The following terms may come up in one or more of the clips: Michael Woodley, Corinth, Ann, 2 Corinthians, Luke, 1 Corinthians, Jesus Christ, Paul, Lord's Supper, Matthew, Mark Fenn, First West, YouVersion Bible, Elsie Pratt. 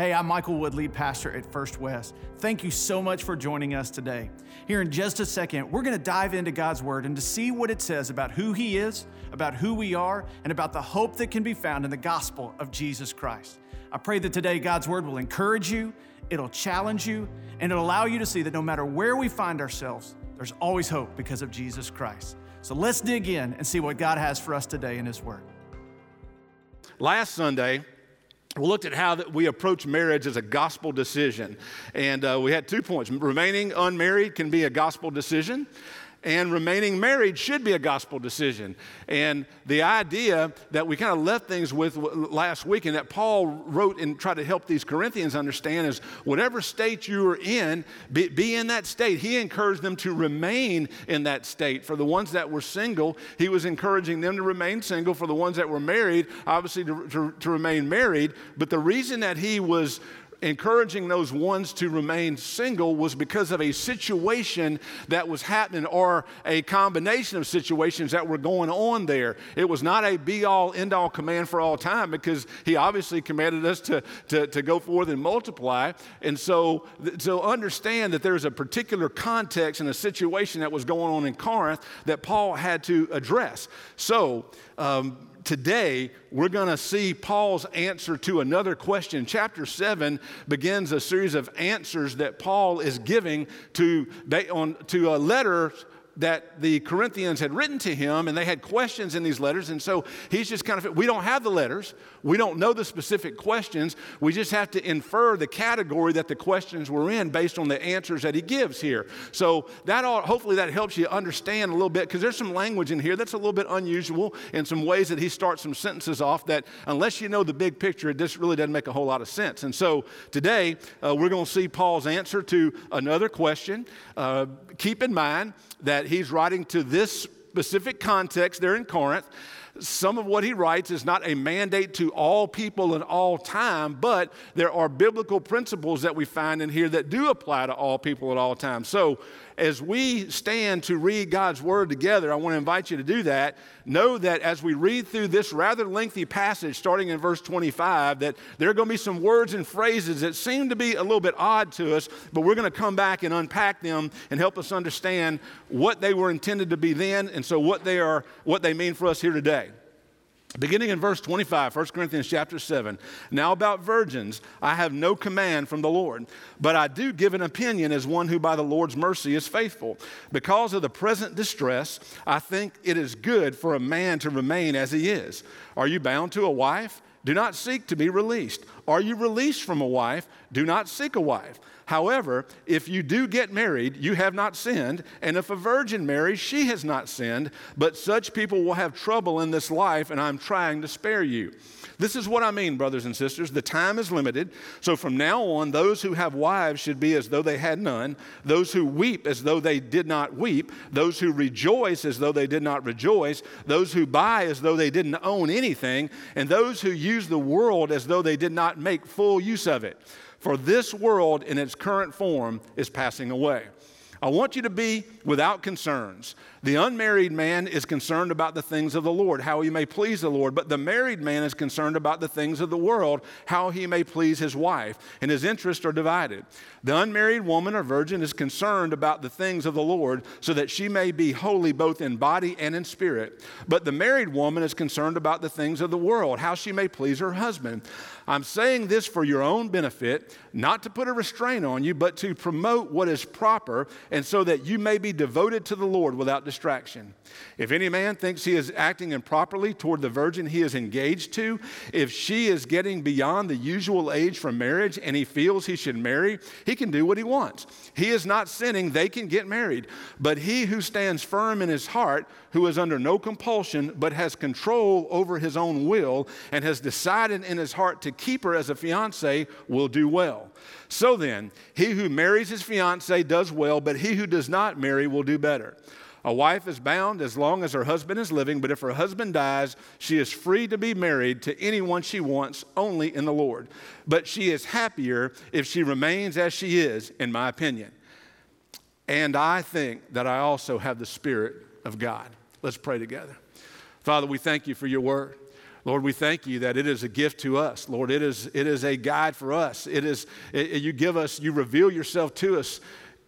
Hey, I'm Michael Woodley, pastor at First West. Thank you so much for joining us today. Here in just a second, we're going to dive into God's Word and to see what it says about who He is, about who we are, and about the hope that can be found in the gospel of Jesus Christ. I pray that today God's Word will encourage you, it'll challenge you, and it'll allow you to see that no matter where we find ourselves, there's always hope because of Jesus Christ. So let's dig in and see what God has for us today in His Word. Last Sunday, we looked at how that we approach marriage as a gospel decision. And we had 2 points. Remaining unmarried can be a gospel decision, and remaining married should be a gospel decision. And the idea that we kind of left things with last week and that Paul wrote and tried to help these Corinthians understand is whatever state you are in, be in that state. He encouraged them to remain in that state. For the ones that were single, he was encouraging them to remain single. For the ones that were married, obviously to remain married. But the reason that he was encouraging those ones to remain single was because of a situation that was happening or a combination of situations that were going on there. It was not a be-all, end-all command for all time because he obviously commanded us to go forth and multiply. And so understand that there's a particular context and a situation that was going on in Corinth that Paul had to address. So, today, we're going to see Paul's answer to another question. Chapter 7 begins a series of answers that Paul is giving to a letter that the Corinthians had written to him, and they had questions in these letters. And so he's just kind of, we don't have the letters. We don't know the specific questions. We just have to infer the category that the questions were in based on the answers that he gives here. So that all, hopefully that helps you understand a little bit, because there's some language in here that's a little bit unusual in some ways that he starts some sentences off that unless you know the big picture, it just really doesn't make a whole lot of sense. And so today we're going to see Paul's answer to another question. Keep in mind that he's writing to this specific context there in Corinth. Some of what he writes is not a mandate to all people at all time, but there are biblical principles that we find in here that do apply to all people at all times. So as we stand to read God's Word together, I want to invite you to do that. Know that as we read through this rather lengthy passage, starting in verse 25, that there are going to be some words and phrases that seem to be a little bit odd to us, but we're going to come back and unpack them and help us understand what they were intended to be then, and so what they mean for us here today. Beginning in verse 25, 1 Corinthians chapter 7, now about virgins, I have no command from the Lord, but I do give an opinion as one who by the Lord's mercy is faithful. Because of the present distress, I think it is good for a man to remain as he is. Are you bound to a wife? Do not seek to be released. Are you released from a wife? Do not seek a wife. However, if you do get married, you have not sinned, and if a virgin marries, she has not sinned, but such people will have trouble in this life, and I'm trying to spare you. This is what I mean, brothers and sisters. The time is limited, so from now on, those who have wives should be as though they had none, those who weep as though they did not weep, those who rejoice as though they did not rejoice, those who buy as though they didn't own anything, and those who use the world as though they did not make full use of it. For this world in its current form is passing away. I want you to be without concerns. The unmarried man is concerned about the things of the Lord, how he may please the Lord. But the married man is concerned about the things of the world, how he may please his wife. And his interests are divided. The unmarried woman or virgin is concerned about the things of the Lord, so that she may be holy both in body and in spirit. But the married woman is concerned about the things of the world, how she may please her husband. I'm saying this for your own benefit, not to put a restraint on you, but to promote what is proper, and so that you may be devoted to the Lord without distraction. If any man thinks he is acting improperly toward the virgin he is engaged to, if she is getting beyond the usual age for marriage and he feels he should marry, he can do what he wants. He is not sinning, they can get married. But he who stands firm in his heart, who is under no compulsion, but has control over his own will and has decided in his heart to keep her as a fiancée, will do well. So then, he who marries his fiancée does well, but he who does not marry will do better. A wife is bound as long as her husband is living, but if her husband dies, she is free to be married to anyone she wants, only in the Lord. But she is happier if she remains as she is, in my opinion. And I think that I also have the Spirit of God. Let's pray together. Father, we thank you for your word. Lord, we thank you that it is a gift to us. Lord, it is a guide for us. You reveal yourself to us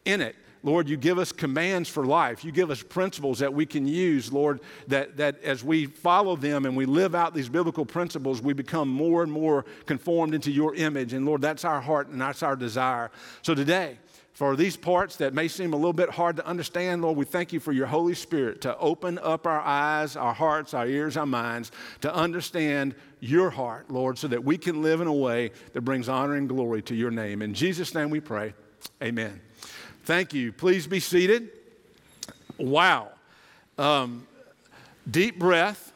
in it. Lord, you give us commands for life. You give us principles that we can use, Lord, that as we follow them and we live out these biblical principles, we become more and more conformed into your image. And Lord, that's our heart and that's our desire. So today, for these parts that may seem a little bit hard to understand, Lord, we thank you for your Holy Spirit to open up our eyes, our hearts, our ears, our minds to understand your heart, Lord, so that we can live in a way that brings honor and glory to your name. In Jesus' name we pray, amen. Thank you. Please be seated. Wow. Deep breath,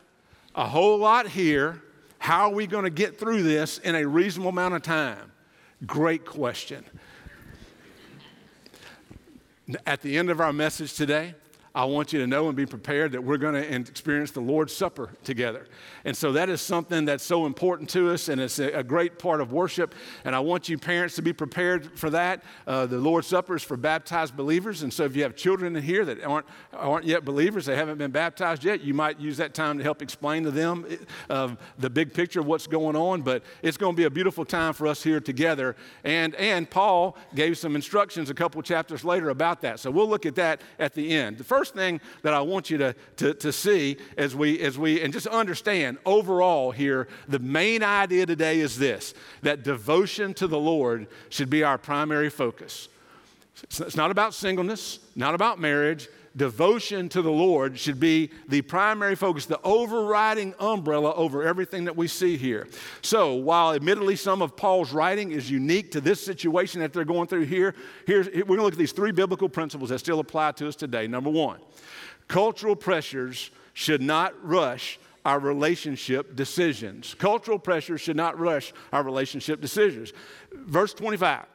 a whole lot here. How are we going to get through this in a reasonable amount of time? Great question. At the end of our message today, I want you to know and be prepared that we're going to experience the Lord's Supper together. And so that is something that's so important to us, and it's a great part of worship. And I want you parents to be prepared for that. The Lord's Supper is for baptized believers. And so if you have children in here that aren't yet believers, they haven't been baptized yet, you might use that time to help explain to them the big picture of what's going on. But it's going to be a beautiful time for us here together. And Paul gave some instructions a couple chapters later about that. So we'll look at that at the end. The first thing that I want you to see as we and just understand overall here, the main idea today is this, that devotion to the Lord should be our primary focus. It's not about singleness, not about marriage. Devotion to the Lord should be the primary focus, the overriding umbrella over everything that we see here. So while admittedly some of Paul's writing is unique to this situation that they're going through here, we're going to look at these three biblical principles that still apply to us today. Number one, cultural pressures should not rush our relationship decisions. Cultural pressures should not rush our relationship decisions. Verse 25,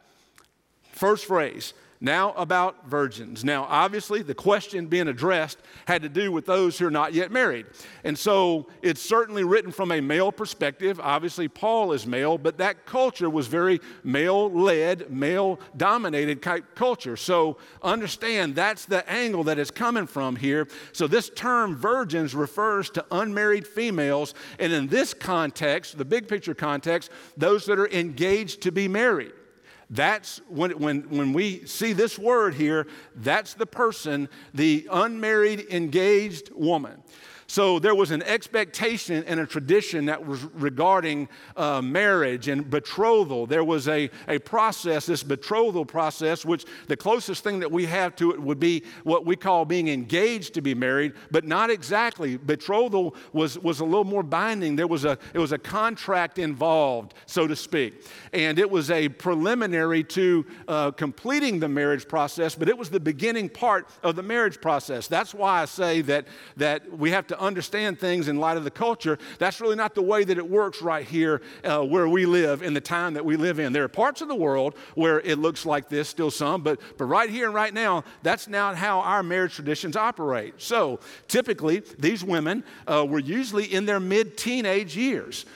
first phrase. Now about virgins. Now, obviously, the question being addressed had to do with those who are not yet married. And so it's certainly written from a male perspective. Obviously, Paul is male, but that culture was very male-led, male-dominated type culture. So understand that's the angle that it's coming from here. So this term virgins refers to unmarried females. And in this context, the big picture context, those that are engaged to be married. That's when we see this word here, that's the person, the unmarried, engaged woman. So there was an expectation and a tradition that was regarding marriage and betrothal. There was a process, this betrothal process, which the closest thing that we have to it would be what we call being engaged to be married, but not exactly. Betrothal was a little more binding. It was a contract involved, so to speak. And it was a preliminary to completing the marriage process, but it was the beginning part of the marriage process. That's why I say that we have to understand things in light of the culture. That's really not the way that it works right here where we live in the time that we live in. There are parts of the world where it looks like this, still some, but right here and right now, that's not how our marriage traditions operate. So typically, these women were usually in their mid-teenage years,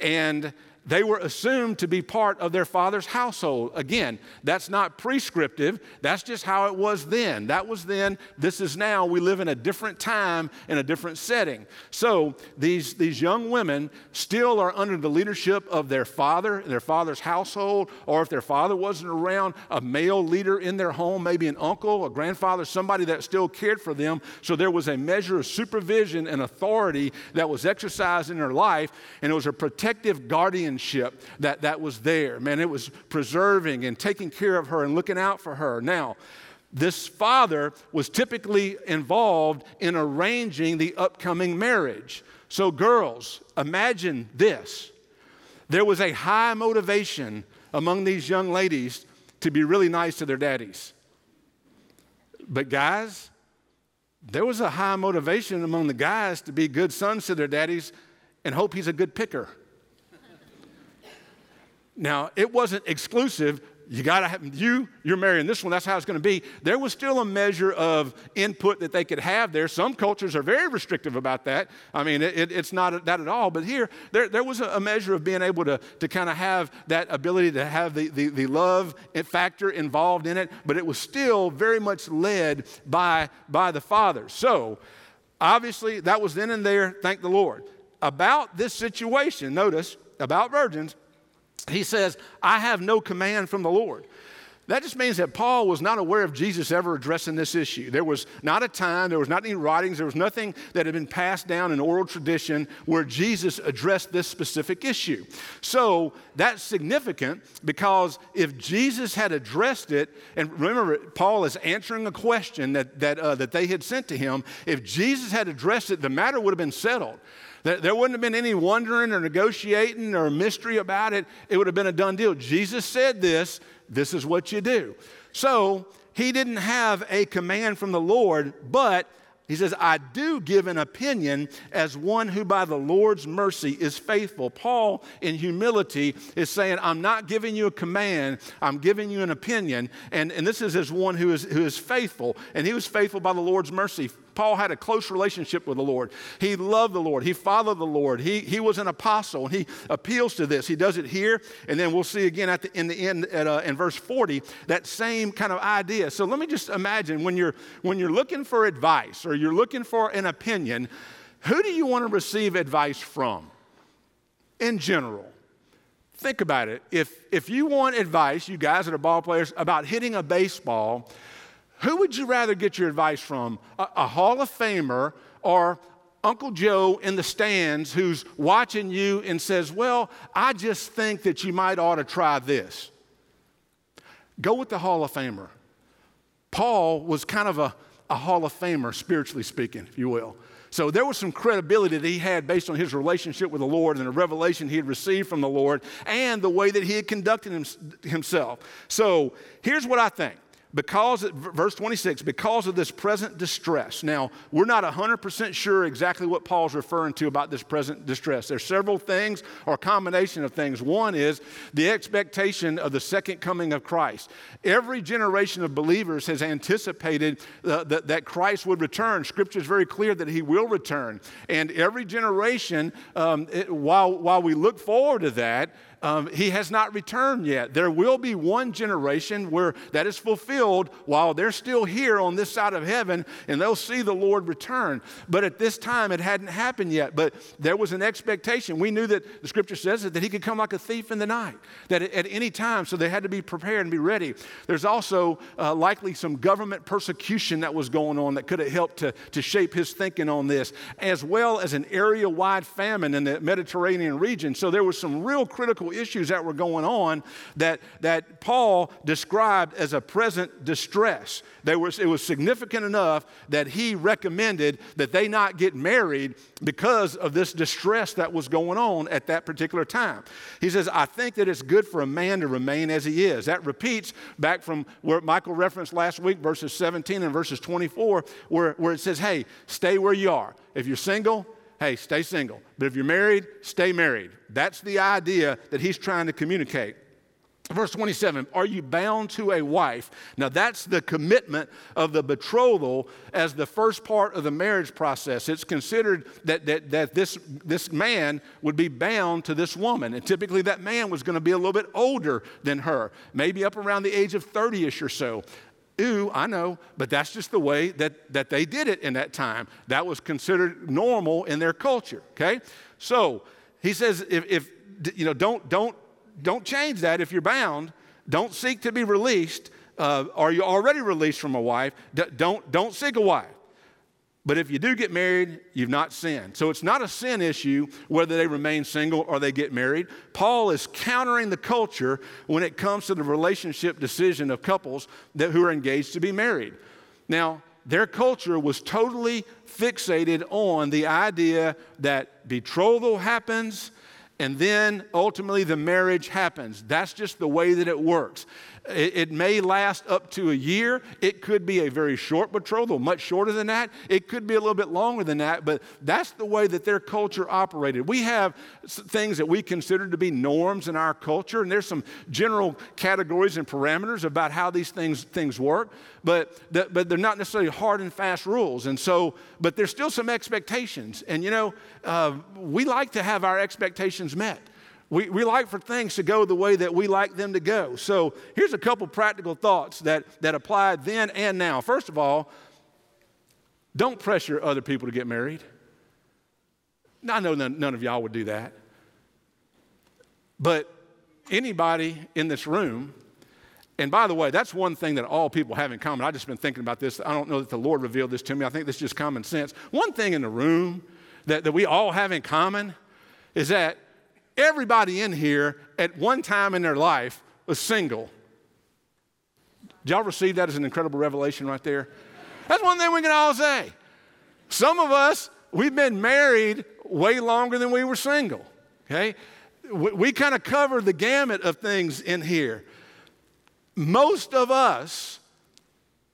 and they were assumed to be part of their father's household. Again, that's not prescriptive. That's just how it was then. That was then. This is now. We live in a different time, in a different setting. So these young women still are under the leadership of their father, their father's household, or if their father wasn't around, a male leader in their home, maybe an uncle, a grandfather, somebody that still cared for them. So there was a measure of supervision and authority that was exercised in their life, and it was a protective guardianship that was there. Man, it was preserving and taking care of her and looking out for her. Now, this father was typically involved in arranging the upcoming marriage. So girls, imagine this. There was a high motivation among these young ladies to be really nice to their daddies. But guys, there was a high motivation among the guys to be good sons to their daddies and hope he's a good picker. Now, it wasn't exclusive. You got to have you're marrying this one. That's how it's going to be. There was still a measure of input that they could have there. Some cultures are very restrictive about that. I mean, it's not that at all. But here, there was a measure of being able to kind of have that ability to have the love factor involved in it. But it was still very much led by the father. So, obviously, that was then and there. Thank the Lord. about this situation, notice, about virgins, he says, I have no command from the Lord. That just means that Paul was not aware of Jesus ever addressing this issue. There was not a time, there was not any writings, there was nothing that had been passed down in oral tradition where Jesus addressed this specific issue. So that's significant because if Jesus had addressed it, and remember Paul is answering a question that they had sent to him, if Jesus had addressed it, the matter would have been settled. There wouldn't have been any wondering or negotiating or mystery about it. It would have been a done deal. Jesus said this. This is what you do. So he didn't have a command from the Lord, but he says, I do give an opinion as one who by the Lord's mercy is faithful. Paul, in humility, is saying, I'm not giving you a command. I'm giving you an opinion. And this is as one who is faithful. And he was faithful by the Lord's mercy. Paul had a close relationship with the Lord. He loved the Lord. He followed the Lord. He was an apostle, and he appeals to this. He does it here, and then we'll see again in verse 40 that same kind of idea. So let me just imagine when you're looking for advice or you're looking for an opinion, who do you want to receive advice from? In general, think about it. If you want advice, you guys that are ball players, about hitting a baseball. Who would you rather get your advice from, a Hall of Famer or Uncle Joe in the stands who's watching you and says, well, I just think that you might ought to try this? Go with the Hall of Famer. Paul was kind of a Hall of Famer, spiritually speaking, if you will. So there was some credibility that he had based on his relationship with the Lord and the revelation he had received from the Lord and the way that he had conducted himself. So here's what I think. Verse 26, because of this present distress. Now, we're not 100% sure exactly what Paul's referring to about this present distress. There's several things or a combination of things. One is the expectation of the second coming of Christ. Every generation of believers has anticipated that Christ would return. Scripture is very clear that he will return. And every generation, while we look forward to that, he has not returned yet. There will be one generation where that is fulfilled while they're still here on this side of heaven, and they'll see the Lord return. But at this time, it hadn't happened yet. But there was an expectation. We knew that the Scripture says that he could come like a thief in the night, that at any time, so they had to be prepared and be ready. There's also likely some government persecution that was going on that could have helped to shape his thinking on this, as well as an area-wide famine in the Mediterranean region. So there was some real critical issues that were going on that Paul described as a present distress. It was significant enough that he recommended that they not get married because of this distress that was going on at that particular time. He says, I think that it's good for a man to remain as he is. That repeats back from where Michael referenced last week, verses 17 and verses 24, where it says, hey, stay where you are. If you're single, hey, stay single. But if you're married, stay married. That's the idea that he's trying to communicate. Verse 27, are you bound to a wife? Now, that's the commitment of the betrothal as the first part of the marriage process. It's considered that this man would be bound to this woman. And typically that man was going to be a little bit older than her, maybe up around the age of 30-ish or so. Ooh, I know, but that's just the way that they did it in that time. That was considered normal in their culture, okay? So he says, if you know, don't change that. If you're bound, don't seek to be released. Are you already released from a wife? Don't seek a wife. But if you do get married, you've not sinned. So it's not a sin issue whether they remain single or they get married. Paul is countering the culture when it comes to the relationship decision of couples who are engaged to be married. Now, their culture was totally fixated on the idea that betrothal happens and then ultimately the marriage happens. That's just the way that it works. It may last up to a year. It could be a very short betrothal, much shorter than that. It could be a little bit longer than that, but that's the way that their culture operated. We have things that we consider to be norms in our culture, and there's some general categories and parameters about how these things work, but they're not necessarily hard and fast rules. And so, but there's still some expectations. And you know, we like to have our expectations met. We like for things to go the way that we like them to go. So here's a couple practical thoughts that apply then and now. First of all, don't pressure other people to get married. Now, I know none of y'all would do that. But anybody in this room, and by the way, that's one thing that all people have in common. I've just been thinking about this. I don't know that the Lord revealed this to me. I think this is just common sense. One thing in the room that we all have in common is that everybody in here at one time in their life was single. Did y'all receive that as an incredible revelation right there? That's one thing we can all say. Some of us, we've been married way longer than we were single, okay? We kind of cover the gamut of things in here. Most of us,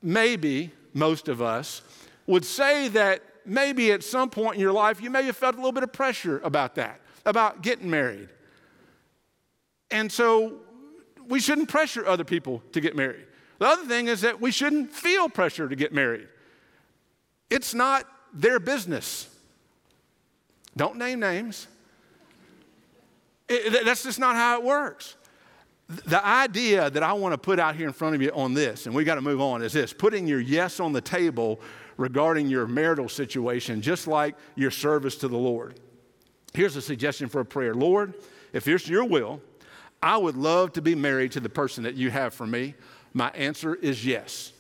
maybe most of us, would say that maybe at some point in your life, you may have felt a little bit of pressure about that, about getting married. And so we shouldn't pressure other people to get married. The other thing is that we shouldn't feel pressure to get married. It's not their business. Don't name names. That's just not how it works. The idea that I want to put out here in front of you on this, and we got to move on, is this: putting your yes on the table regarding your marital situation, just like your service to the Lord. Here's a suggestion for a prayer. Lord, if it's your will, I would love to be married to the person that you have for me. My answer is yes.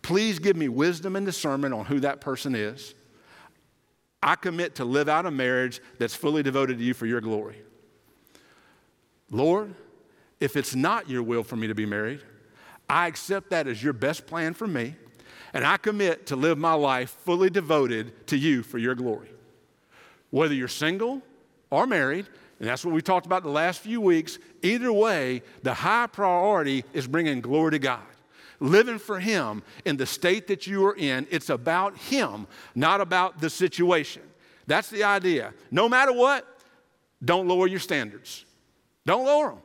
Please give me wisdom and discernment on who that person is. I commit to live out a marriage that's fully devoted to you for your glory. Lord, if it's not your will for me to be married, I accept that as your best plan for me, and I commit to live my life fully devoted to you for your glory. Whether you're single or married, and that's what we talked about the last few weeks, either way, the high priority is bringing glory to God. Living for Him in the state that you are in, it's about Him, not about the situation. That's the idea. No matter what, don't lower your standards. Don't lower them.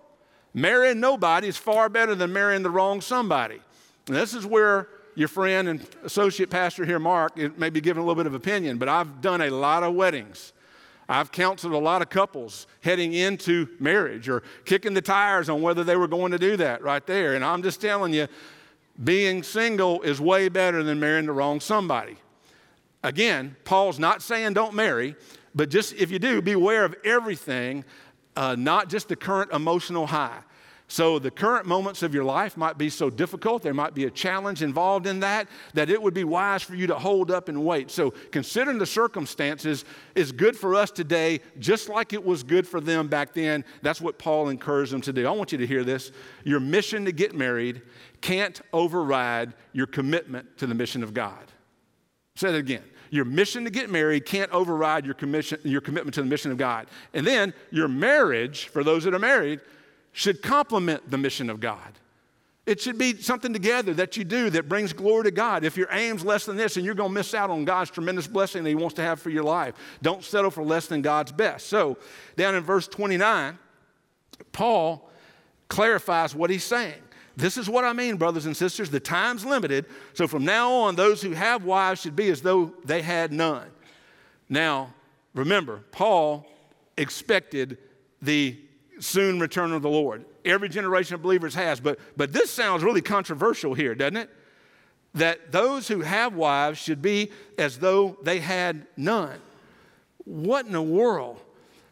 Marrying nobody is far better than marrying the wrong somebody. And this is where your friend and associate pastor here, Mark, may be giving a little bit of opinion, but I've done a lot of weddings. I've counseled a lot of couples heading into marriage or kicking the tires on whether they were going to do that right there. And I'm just telling you, being single is way better than marrying the wrong somebody. Again, Paul's not saying don't marry, but just if you do, beware of everything, not just the current emotional high. So the current moments of your life might be so difficult, there might be a challenge involved in that it would be wise for you to hold up and wait. So considering the circumstances is good for us today, just like it was good for them back then. That's what Paul encouraged them to do. I want you to hear this. Your mission to get married can't override your commitment to the mission of God. Say that again. Your mission to get married can't override your commitment to the mission of God. And then your marriage, for those that are married, should complement the mission of God. It should be something together that you do that brings glory to God. If your aim's less than this, and you're going to miss out on God's tremendous blessing that He wants to have for your life. Don't settle for less than God's best. So down in verse 29, Paul clarifies what he's saying. This is what I mean, brothers and sisters. The time's limited, so from now on, those who have wives should be as though they had none. Now, remember, Paul expected the soon return of the Lord. Every generation of believers has, but this sounds really controversial here, doesn't it? That those who have wives should be as though they had none. What in the world?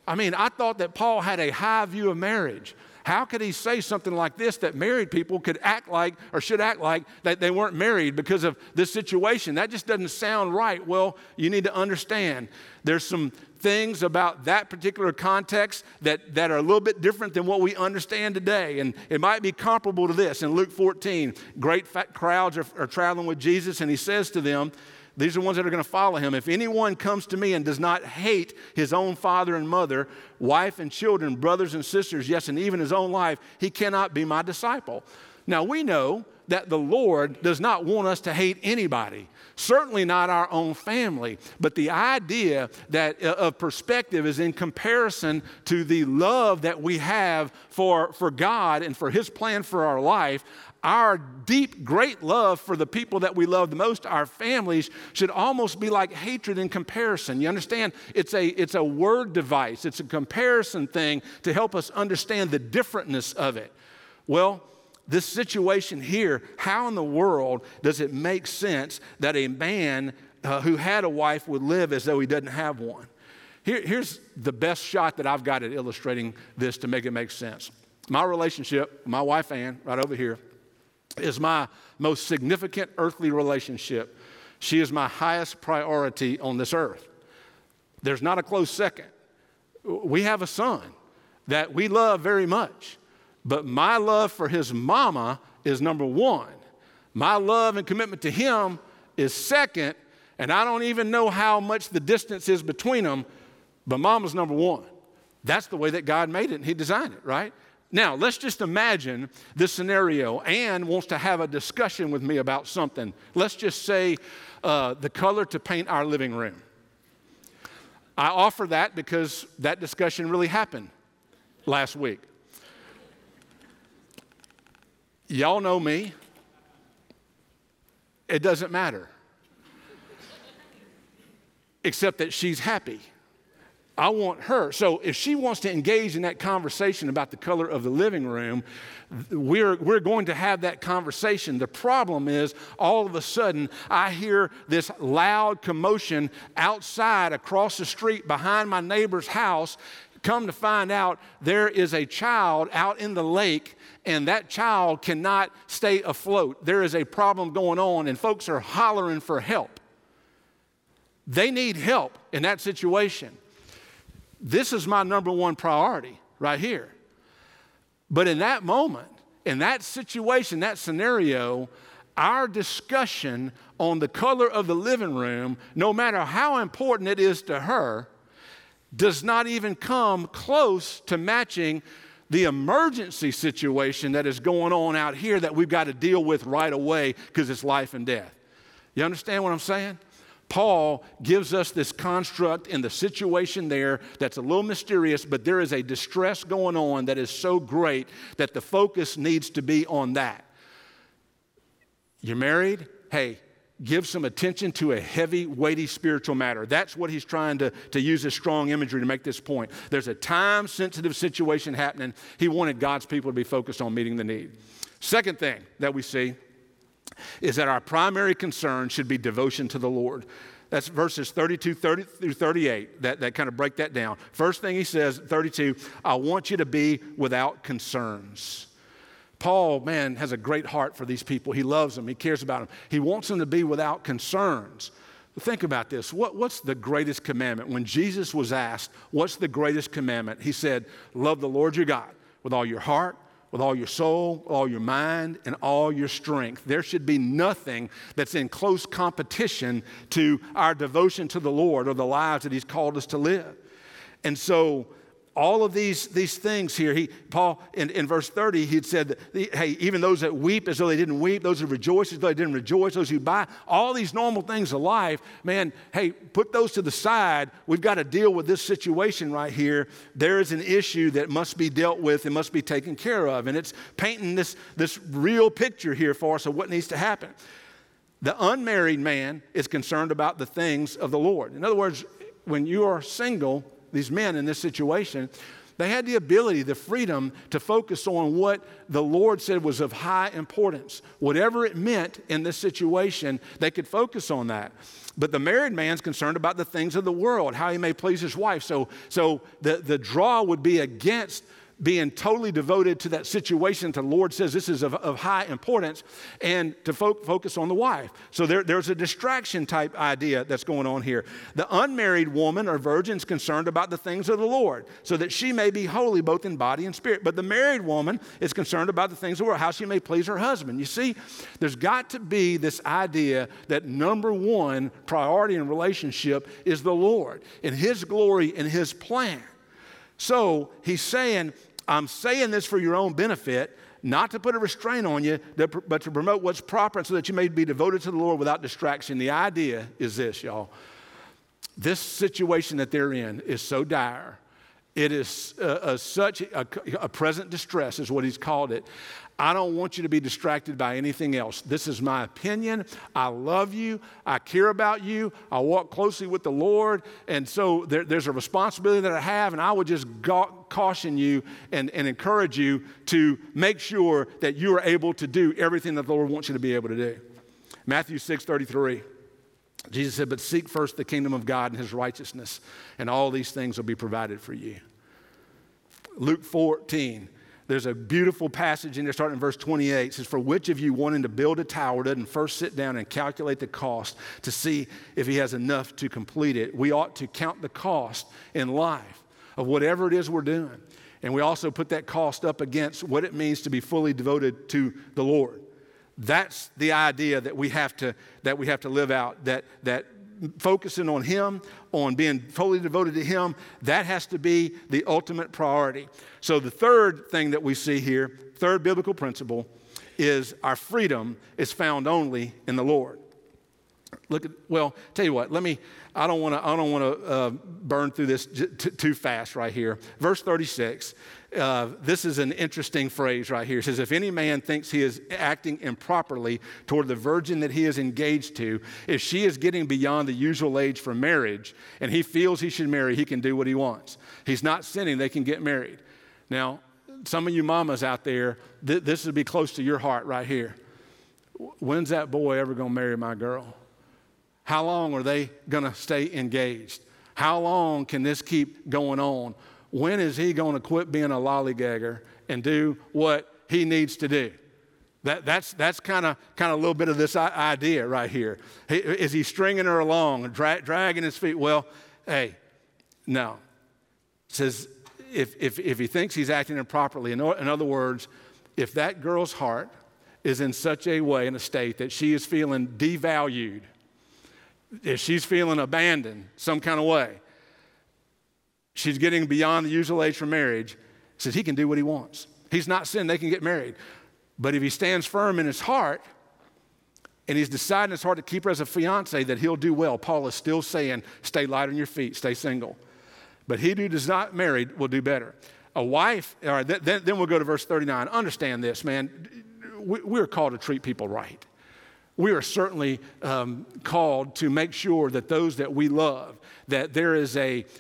I mean, I thought that Paul had a high view of marriage. How could he say something like this, that married people could act like or should act like that they weren't married because of this situation? That just doesn't sound right. Well, you need to understand there's some things about that particular context that are a little bit different than what we understand today. And it might be comparable to this. In Luke 14, great fat crowds are traveling with Jesus, and he says to them, these are the ones that are going to follow him. If anyone comes to me and does not hate his own father and mother, wife and children, brothers and sisters, yes, and even his own life, he cannot be my disciple. Now, we know that the Lord does not want us to hate anybody, certainly not our own family. But the idea that of perspective is in comparison to the love that we have for God and for His plan for our life. Our deep, great love for the people that we love the most, our families, should almost be like hatred in comparison. You understand? It's a word device. It's a comparison thing to help us understand the differentness of it. Well, this situation here, how in the world does it make sense that a man who had a wife would live as though he doesn't have one? Here's the best shot that I've got at illustrating this to make it make sense. My relationship, my wife Ann, right over here, is my most significant earthly relationship. She is my highest priority on this earth. There's not a close second. We have a son that we love very much, but my love for his mama is number one. My love and commitment to him is second, and I don't even know how much the distance is between them, but mama's number one. That's the way that God made it, and he designed it, right? Now, let's just imagine this scenario. Ann wants to have a discussion with me about something. Let's just say the color to paint our living room. I offer that because that discussion really happened last week. Y'all know me. It doesn't matter. Except that she's happy. I want her. So if she wants to engage in that conversation about the color of the living room, we're going to have that conversation. The problem is, all of a sudden, I hear this loud commotion outside across the street behind my neighbor's house. Come to find out, there is a child out in the lake, and that child cannot stay afloat. There is a problem going on, and folks are hollering for help. They need help in that situation. This is my number one priority right here. But in that moment, in that situation, that scenario, our discussion on the color of the living room, no matter how important it is to her, does not even come close to matching the emergency situation that is going on out here that we've got to deal with right away, because it's life and death. You understand what I'm saying? Paul gives us this construct in the situation there that's a little mysterious, but there is a distress going on that is so great that the focus needs to be on that. You're married? Hey, give some attention to a heavy, weighty spiritual matter. That's what he's trying to use his strong imagery to make this point. There's a time-sensitive situation happening. He wanted God's people to be focused on meeting the need. Second thing that we see is that our primary concern should be devotion to the Lord. That's verses 32 through 38 that kind of break that down. First thing he says, 32, I want you to be without concerns. Paul, man, has a great heart for these people. He loves them. He cares about them. He wants them to be without concerns. Think about this. What's the greatest commandment? When Jesus was asked, what's the greatest commandment? He said, love the Lord your God with all your heart, with all your soul, all your mind, and all your strength. There should be nothing that's in close competition to our devotion to the Lord or the lives that he's called us to live. And so all of these things here, Paul, in verse 30, he'd said, hey, even those that weep as though they didn't weep, those who rejoice as though they didn't rejoice, those who buy, all these normal things of life, man, hey, put those to the side. We've got to deal with this situation right here. There is an issue that must be dealt with and must be taken care of, and it's painting this real picture here for us of what needs to happen. The unmarried man is concerned about the things of the Lord. In other words, when you are single, these men in this situation, they had the ability, the freedom to focus on what the Lord said was of high importance. Whatever it meant in this situation, they could focus on that. But the married man's concerned about the things of the world, how he may please his wife. So the draw would be against being totally devoted to that situation that the Lord says this is of high importance, and to focus on the wife. So there's a distraction type idea that's going on here. The unmarried woman or virgin's concerned about the things of the Lord, so that she may be holy both in body and spirit. But the married woman is concerned about the things of the world, how she may please her husband. You see, there's got to be this idea that number one priority in relationship is the Lord and his glory and his plan. So he's saying, I'm saying this for your own benefit, not to put a restraint on you, but to promote what's proper so that you may be devoted to the Lord without distraction. The idea is this, y'all. This situation that they're in is so dire. It is such a present distress is what he's called it. I don't want you to be distracted by anything else. This is my opinion. I love you. I care about you. I walk closely with the Lord. And so there's a responsibility that I have, and I would just caution you and encourage you to make sure that you are able to do everything that the Lord wants you to be able to do. Matthew 6:33. Jesus said, but seek first the kingdom of God and his righteousness, and all these things will be provided for you. Luke 14, there's a beautiful passage in there starting in verse 28. It says, for which of you wanting to build a tower doesn't first sit down and calculate the cost to see if he has enough to complete it? We ought to count the cost in life of whatever it is we're doing. And we also put that cost up against what it means to be fully devoted to the Lord. That's the idea that we have to live out, that focusing on him, on being fully devoted to him, that has to be the ultimate priority. So the third thing that we see here, third biblical principle, is our freedom is found only in the Lord. Tell you what, I don't want to burn through this too fast right here. Verse 36, this is an interesting phrase right here. It says, if any man thinks he is acting improperly toward the virgin that he is engaged to, if she is getting beyond the usual age for marriage and he feels he should marry, he can do what he wants. He's not sinning, they can get married. Now, some of you mamas out there, this would be close to your heart right here. When's that boy ever going to marry my girl? How long are they going to stay engaged? How long can this keep going on? When is he going to quit being a lollygagger and do what he needs to do? That's kind of a little bit of this idea right here. Is he stringing her along and dragging his feet? Well, hey, no. It says if he thinks he's acting improperly, in other words, if that girl's heart is in such a way, in a state that she is feeling devalued, if she's feeling abandoned some kind of way, she's getting beyond the usual age for marriage, says he can do what he wants. He's not sinned, they can get married. But if he stands firm in his heart and he's deciding his heart to keep her as a fiance, that he'll do well. Paul is still saying, stay light on your feet, stay single. But he who does not marry will do better. A wife, all right, then we'll go to verse 39. Understand this, man. We're called to treat people right. We are certainly called to make sure that those that we love, that there is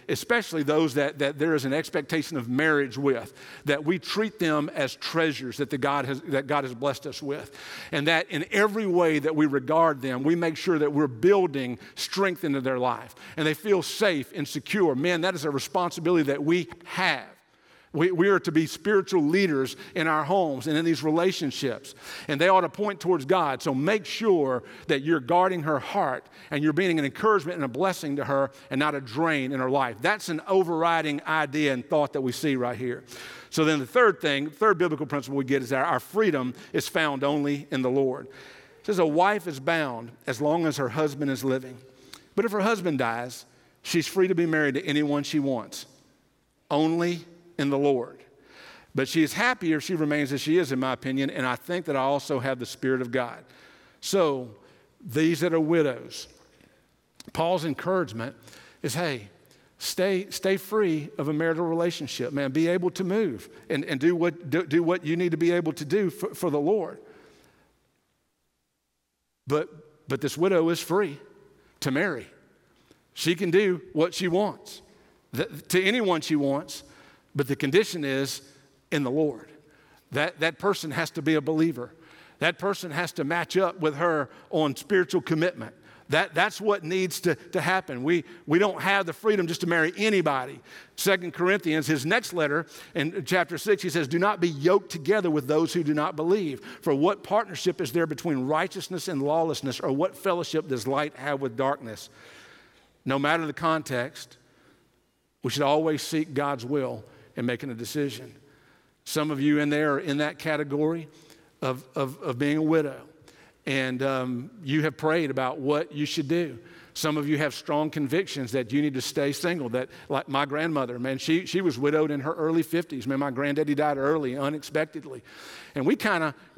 especially those that there is an expectation of marriage with, that we treat them as treasures that God has blessed us with. And that in every way that we regard them, we make sure that we're building strength into their life and they feel safe and secure. Man, that is a responsibility that we have. We are to be spiritual leaders in our homes and in these relationships, and they ought to point towards God. So make sure that you're guarding her heart and you're being an encouragement and a blessing to her and not a drain in her life. That's an overriding idea and thought that we see right here. So then the third biblical principle we get is that our freedom is found only in the Lord. It says a wife is bound as long as her husband is living. But if her husband dies, she's free to be married to anyone she wants. Only in the Lord. But she is happier if she remains as she is, in my opinion, and I think that I also have the Spirit of God. So these that are widows, Paul's encouragement is, hey, stay free of a marital relationship, man. Be able to move and do what you need to be able to do for the Lord. But this widow is free to marry. She can do what she wants, to anyone she wants. But the condition is in the Lord. That person has to be a believer. That person has to match up with her on spiritual commitment. That's what needs to happen. We don't have the freedom just to marry anybody. 2 Corinthians, his next letter, in chapter 6, he says, do not be yoked together with those who do not believe. For what partnership is there between righteousness and lawlessness, or what fellowship does light have with darkness? No matter the context, we should always seek God's will and making a decision. Some of you in there are in that category of being a widow, and you have prayed about what you should do. Some of you have strong convictions that you need to stay single, that like my grandmother, man, she was widowed in her early 50s. Man, my granddaddy died early, unexpectedly. And we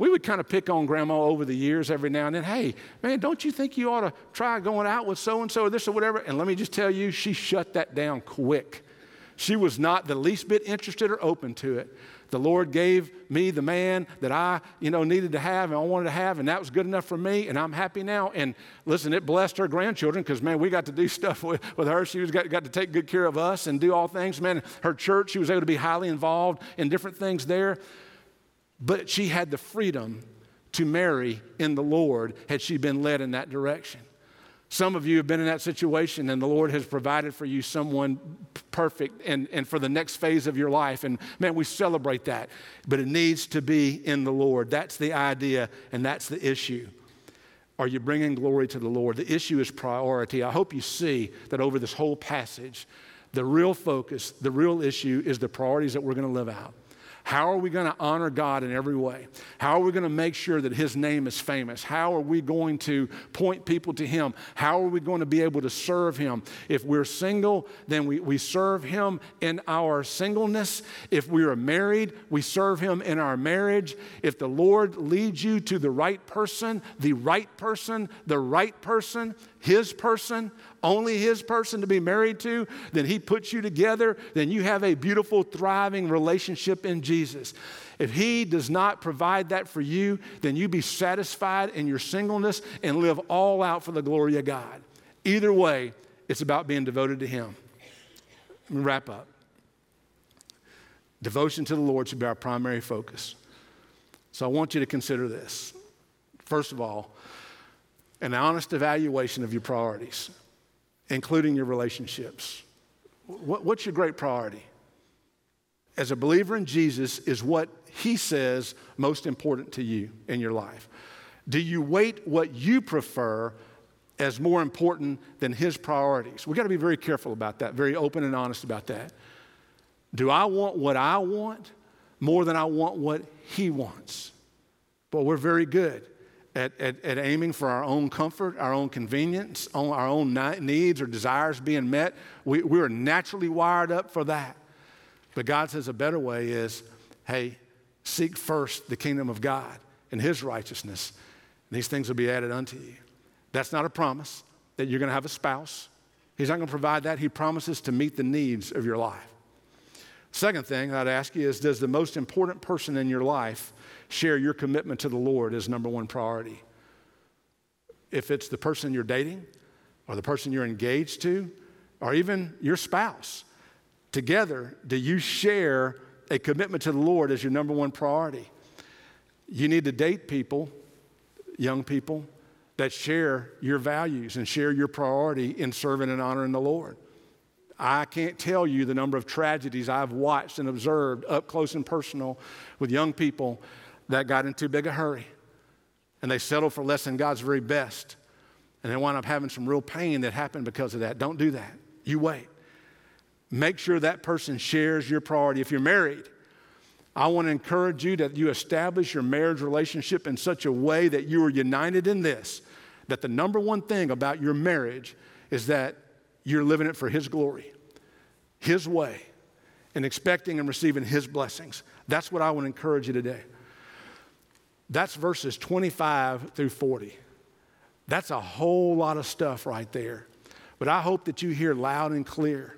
would pick on grandma over the years every now and then. Hey, man, don't you think you ought to try going out with so-and-so or this or whatever? And let me just tell you, she shut that down quick. She was not the least bit interested or open to it. The Lord gave me the man that I, needed to have and I wanted to have, and that was good enough for me, and I'm happy now. And listen, it blessed her grandchildren because, man, we got to do stuff with her. She was got to take good care of us and do all things. Man, her church, she was able to be highly involved in different things there. But she had the freedom to marry in the Lord had she been led in that direction. Some of you have been in that situation and the Lord has provided for you someone perfect and for the next phase of your life. And man, we celebrate that, but it needs to be in the Lord. That's the idea and that's the issue. Are you bringing glory to the Lord? The issue is priority. I hope you see that over this whole passage, the real focus, the real issue is the priorities that we're going to live out. How are we going to honor God in every way? How are we going to make sure that His name is famous? How are we going to point people to Him? How are we going to be able to serve Him? If we're single, then we serve Him in our singleness. If we are married, we serve Him in our marriage. If the Lord leads you to the right person, His person, only His person to be married to, then He puts you together, then you have a beautiful, thriving relationship in Jesus. If He does not provide that for you, then you be satisfied in your singleness and live all out for the glory of God. Either way, it's about being devoted to Him. Let me wrap up. Devotion to the Lord should be our primary focus. So I want you to consider this. First of all, an honest evaluation of your priorities, including your relationships. What's your great priority? As a believer in Jesus, is what He says most important to you in your life? Do you weight what you prefer as more important than His priorities? We've got to be very careful about that, very open and honest about that. Do I want what I want more than I want what He wants? But we're very good at aiming for our own comfort, our own convenience, our own needs or desires being met. We're naturally wired up for that. But God says a better way is, hey, seek first the kingdom of God and His righteousness, and these things will be added unto you. That's not a promise that you're going to have a spouse. He's not going to provide that. He promises to meet the needs of your life. Second thing I'd ask you is, does the most important person in your life share your commitment to the Lord as number one priority? If it's the person you're dating or the person you're engaged to or even your spouse, together, do you share a commitment to the Lord as your number one priority? You need to date people, young people, that share your values and share your priority in serving and honoring the Lord. I can't tell you the number of tragedies I've watched and observed up close and personal with young people that got in too big a hurry, and they settled for less than God's very best, and they wind up having some real pain that happened because of that. Don't do that. You wait. Make sure that person shares your priority. If you're married, I want to encourage you that you establish your marriage relationship in such a way that you are united in this, that the number one thing about your marriage is that you're living it for His glory, His way, and expecting and receiving His blessings. That's what I want to encourage you today. That's verses 25 through 40. That's a whole lot of stuff right there. But I hope that you hear loud and clear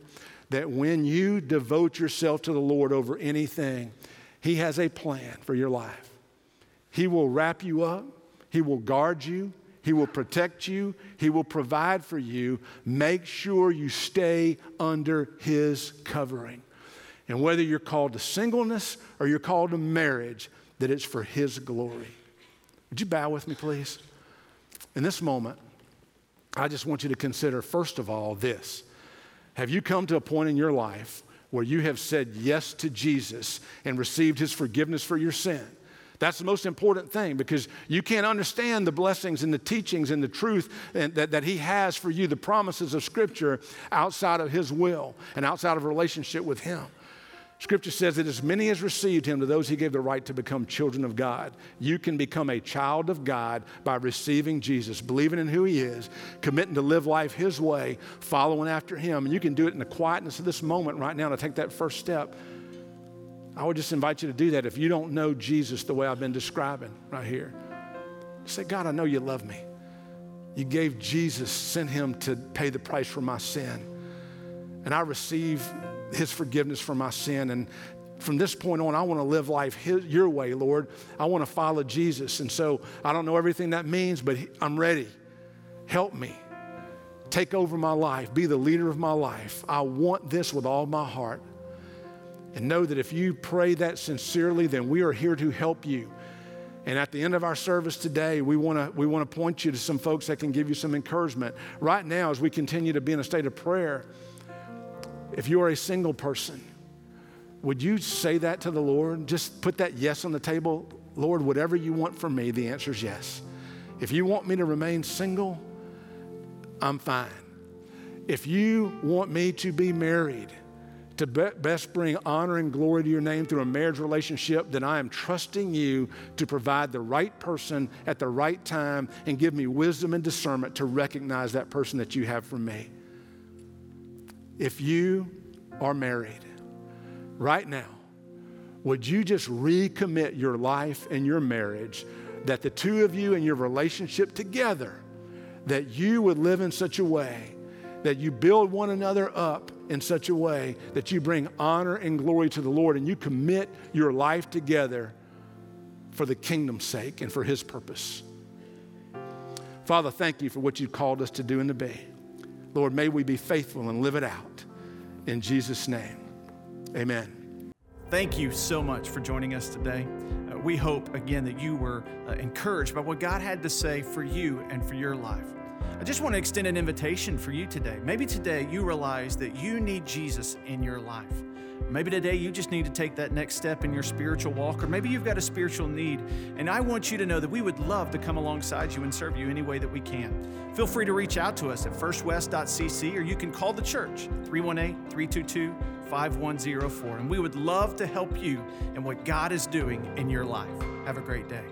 that when you devote yourself to the Lord over anything, He has a plan for your life. He will wrap you up. He will guard you. He will protect you. He will provide for you. Make sure you stay under His covering. And whether you're called to singleness or you're called to marriage, that it's for His glory. Would you bow with me, please? In this moment, I just want you to consider, first of all, this. Have you come to a point in your life where you have said yes to Jesus and received His forgiveness for your sin? That's the most important thing, because you can't understand the blessings and the teachings and the truth and that He has for you, the promises of Scripture, outside of His will and outside of a relationship with Him. Scripture says that as many as received Him, to those He gave the right to become children of God. You can become a child of God by receiving Jesus, believing in who He is, committing to live life His way, following after Him. And you can do it in the quietness of this moment right now to take that first step. I would just invite you to do that. If you don't know Jesus the way I've been describing right here, say, God, I know You love me. You gave Jesus, sent Him to pay the price for my sin. And I receive His forgiveness for my sin. And from this point on, I want to live life Your way, Lord. I want to follow Jesus. And so I don't know everything that means, but I'm ready. Help me. Take over my life. Be the leader of my life. I want this with all my heart. And know that if you pray that sincerely, then we are here to help you. And at the end of our service today, we want to point you to some folks that can give you some encouragement. Right now, as we continue to be in a state of prayer, if you are a single person, would you say that to the Lord? Just put that yes on the table. Lord, whatever you want from me, the answer is yes. If you want me to remain single, I'm fine. If you want me to be married, to best bring honor and glory to your name through a marriage relationship, then I am trusting you to provide the right person at the right time and give me wisdom and discernment to recognize that person that you have for me. If you are married right now, would you just recommit your life and your marriage, that the two of you and your relationship together, that you would live in such a way that you build one another up in such a way that you bring honor and glory to the Lord, and you commit your life together for the kingdom's sake and for His purpose. Father, thank you for what you've called us to do and to be. Lord, may we be faithful and live it out. In Jesus' name, amen. Thank you so much for joining us today. We hope, again, that you were encouraged by what God had to say for you and for your life. I just want to extend an invitation for you today. Maybe today you realize that you need Jesus in your life. Maybe today you just need to take that next step in your spiritual walk, or maybe you've got a spiritual need, and I want you to know that we would love to come alongside you and serve you any way that we can. Feel free to reach out to us at firstwest.cc, or you can call the church, 318-322-5104, and we would love to help you in what God is doing in your life. Have a great day.